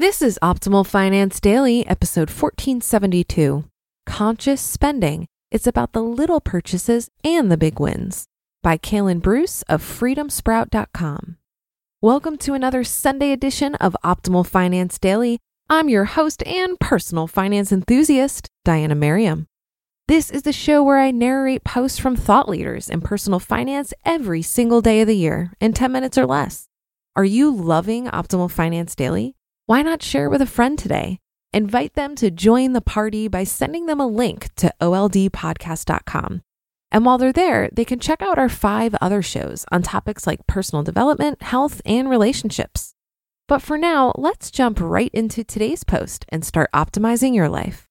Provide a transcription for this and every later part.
This is Optimal Finance Daily, episode 1472, Conscious Spending. It's about the little purchases and the big wins, by Kaylin Bruce of freedomsprout.com. Welcome to another Sunday edition of Optimal Finance Daily. I'm your host and personal finance enthusiast, Diana Merriam. This is the show where I narrate posts from thought leaders in personal finance every single day of the year in 10 minutes or less. Are you loving Optimal Finance Daily? Why not share with a friend today? Invite them to join the party by sending them a link to oldpodcast.com. And while they're there, they can check out our 5 other shows on topics like personal development, health, and relationships. But for now, let's jump right into today's post and start optimizing your life.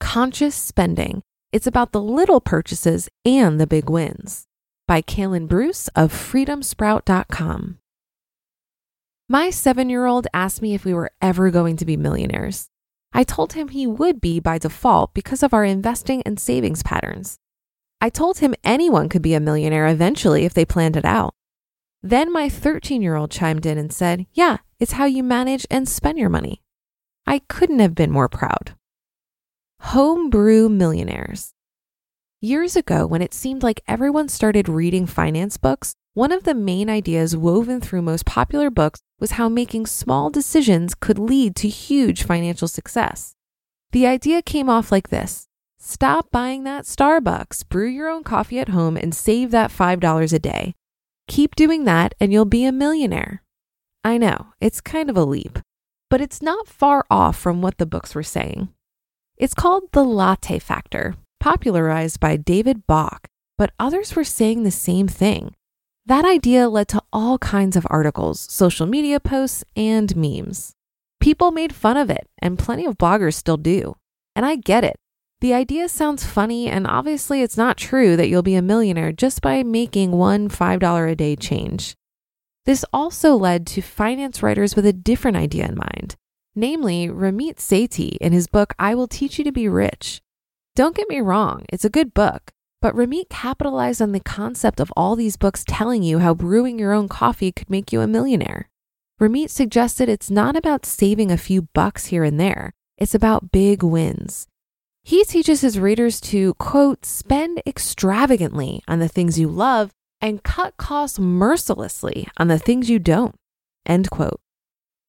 Conscious Spending. It's about the little purchases and the big wins, by Kaylin Bruce of freedomsprout.com. My 7-year-old asked me if we were ever going to be millionaires. I told him he would be by default because of our investing and savings patterns. I told him anyone could be a millionaire eventually if they planned it out. Then my 13-year-old chimed in and said, "Yeah, it's how you manage and spend your money." I couldn't have been more proud. Homebrew millionaires. Years ago, when it seemed like everyone started reading finance books, one of the main ideas woven through most popular books was how making small decisions could lead to huge financial success. The idea came off like this: stop buying that Starbucks, brew your own coffee at home, and save that $5 a day. Keep doing that and you'll be a millionaire. I know, it's kind of a leap, but it's not far off from what the books were saying. It's called the latte factor, popularized by David Bach, but others were saying the same thing. That idea led to all kinds of articles, social media posts, and memes. People made fun of it, and plenty of bloggers still do. And I get it. The idea sounds funny, and obviously it's not true that you'll be a millionaire just by making one $5 a day change. This also led to finance writers with a different idea in mind, namely Ramit Sethi in his book, I Will Teach You to Be Rich. Don't get me wrong, it's a good book, but Ramit capitalized on the concept of all these books telling you how brewing your own coffee could make you a millionaire. Ramit suggested it's not about saving a few bucks here and there, it's about big wins. He teaches his readers to, quote, spend extravagantly on the things you love and cut costs mercilessly on the things you don't, end quote.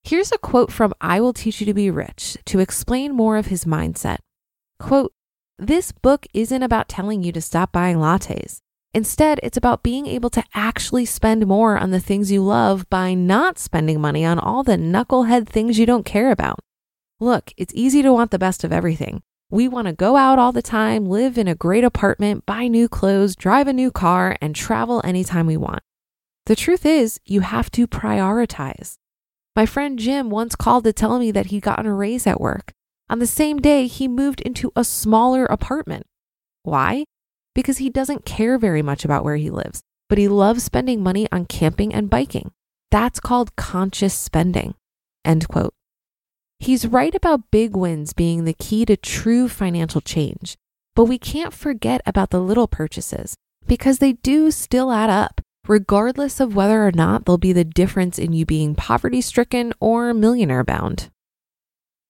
Here's a quote from I Will Teach You to Be Rich to explain more of his mindset. Quote, "This book isn't about telling you to stop buying lattes. Instead, it's about being able to actually spend more on the things you love by not spending money on all the knucklehead things you don't care about. Look, it's easy to want the best of everything. We want to go out all the time, live in a great apartment, buy new clothes, drive a new car, and travel anytime we want. The truth is, you have to prioritize." My friend Jim once called to tell me that he'd gotten a raise at work. On the same day, he moved into a smaller apartment. Why? Because he doesn't care very much about where he lives, but he loves spending money on camping and biking. That's called conscious spending, end quote. He's right about big wins being the key to true financial change, but we can't forget about the little purchases because they do still add up, regardless of whether or not they'll be the difference in you being poverty-stricken or millionaire-bound.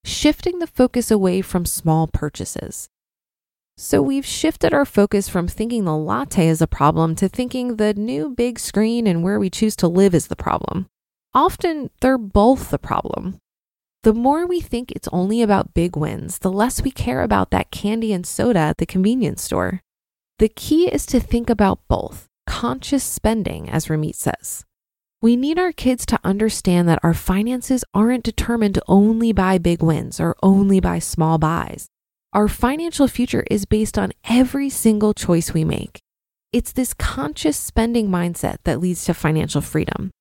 shifting the focus away from small purchases. So we've shifted our focus from thinking the latte is a problem to thinking the new big screen and where we choose to live is the problem. Often they're both the problem. The more we think it's only about big wins, the less we care about that candy and soda at the convenience store. The key is to think about both, conscious spending, as Ramit says. We need our kids to understand that our finances aren't determined only by big wins or only by small buys. Our financial future is based on every single choice we make. It's this conscious spending mindset that leads to financial freedom.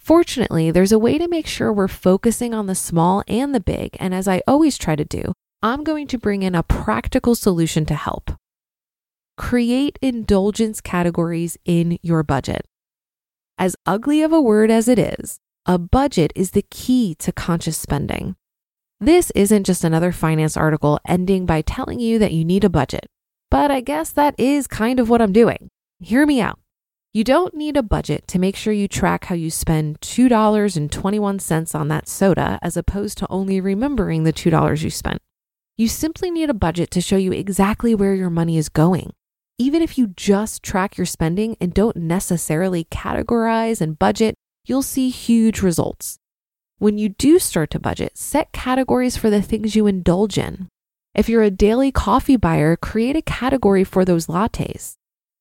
Fortunately, there's a way to make sure we're focusing on the small and the big, and as I always try to do, I'm going to bring in a practical solution to help. Create indulgence categories in your budget. As ugly of a word as it is, a budget is the key to conscious spending. This isn't just another finance article ending by telling you that you need a budget, but I guess that is kind of what I'm doing. Hear me out. You don't need a budget to make sure you track how you spend $2.21 on that soda as opposed to only remembering the $2 you spent. You simply need a budget to show you exactly where your money is going. Even if you just track your spending and don't necessarily categorize and budget, you'll see huge results. When you do start to budget, set categories for the things you indulge in. If you're a daily coffee buyer, create a category for those lattes.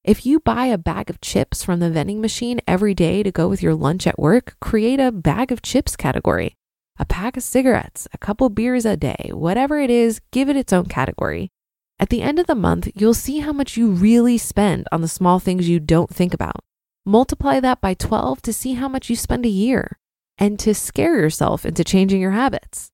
If you buy a bag of chips from the vending machine every day to go with your lunch at work, create a bag of chips category. A pack of cigarettes, a couple beers a day, whatever it is, give it its own category. At the end of the month, you'll see how much you really spend on the small things you don't think about. Multiply that by 12 to see how much you spend a year, and to scare yourself into changing your habits.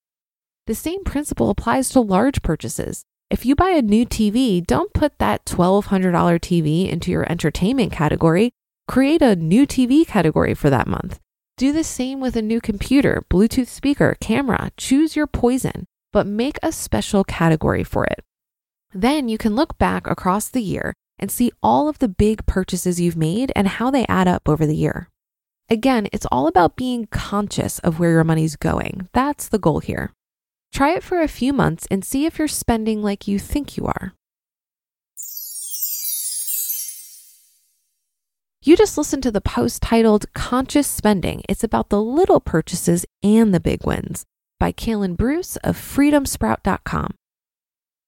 The same principle applies to large purchases. If you buy a new TV, don't put that $1,200 TV into your entertainment category. Create a new TV category for that month. Do the same with a new computer, Bluetooth speaker, camera. Choose your poison, but make a special category for it. Then you can look back across the year and see all of the big purchases you've made and how they add up over the year. Again, it's all about being conscious of where your money's going. That's the goal here. Try it for a few months and see if you're spending like you think you are. You just listened to the post titled Conscious Spending. It's about the little purchases and the big wins by Kaylin Bruce of freedomsprout.com.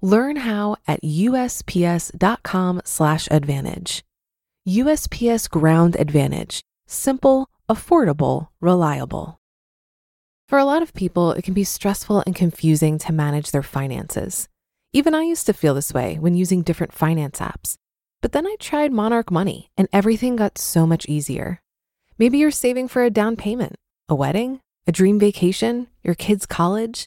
Learn how at USPS.com/advantage. USPS Ground Advantage. Simple, affordable, reliable. For a lot of people, it can be stressful and confusing to manage their finances. Even I used to feel this way when using different finance apps. But then I tried Monarch Money and everything got so much easier. Maybe you're saving for a down payment, a wedding, a dream vacation, your kids' college.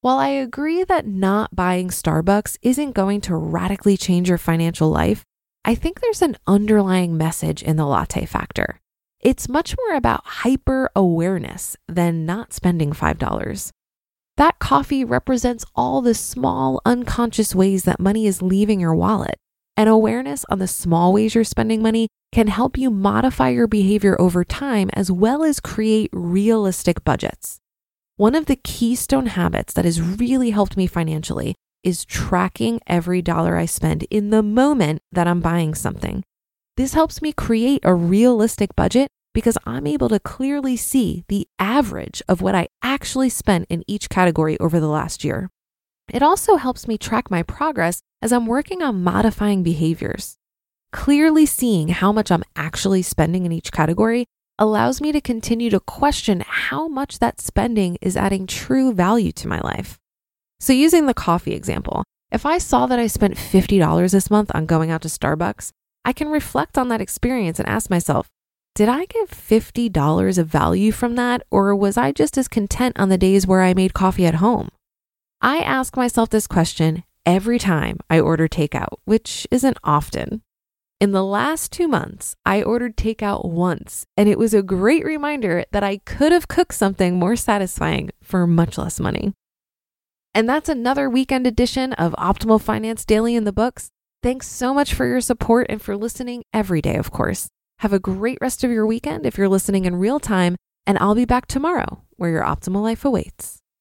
While I agree that not buying Starbucks isn't going to radically change your financial life, I think there's an underlying message in the latte factor. It's much more about hyper-awareness than not spending $5. That coffee represents all the small, unconscious ways that money is leaving your wallet. And awareness on the small ways you're spending money can help you modify your behavior over time, as well as create realistic budgets. One of the keystone habits that has really helped me financially is tracking every dollar I spend in the moment that I'm buying something. This helps me create a realistic budget because I'm able to clearly see the average of what I actually spent in each category over the last year. It also helps me track my progress as I'm working on modifying behaviors. Clearly seeing how much I'm actually spending in each category allows me to continue to question how much that spending is adding true value to my life. So using the coffee example, if I saw that I spent $50 this month on going out to Starbucks, I can reflect on that experience and ask myself, did I get $50 of value from that, or was I just as content on the days where I made coffee at home? I ask myself this question every time I order takeout, which isn't often. In the last 2 months, I ordered takeout once, and it was a great reminder that I could have cooked something more satisfying for much less money. And that's another weekend edition of Optimal Finance Daily in the books. Thanks so much for your support and for listening every day, of course. Have a great rest of your weekend if you're listening in real time, and I'll be back tomorrow where your optimal life awaits.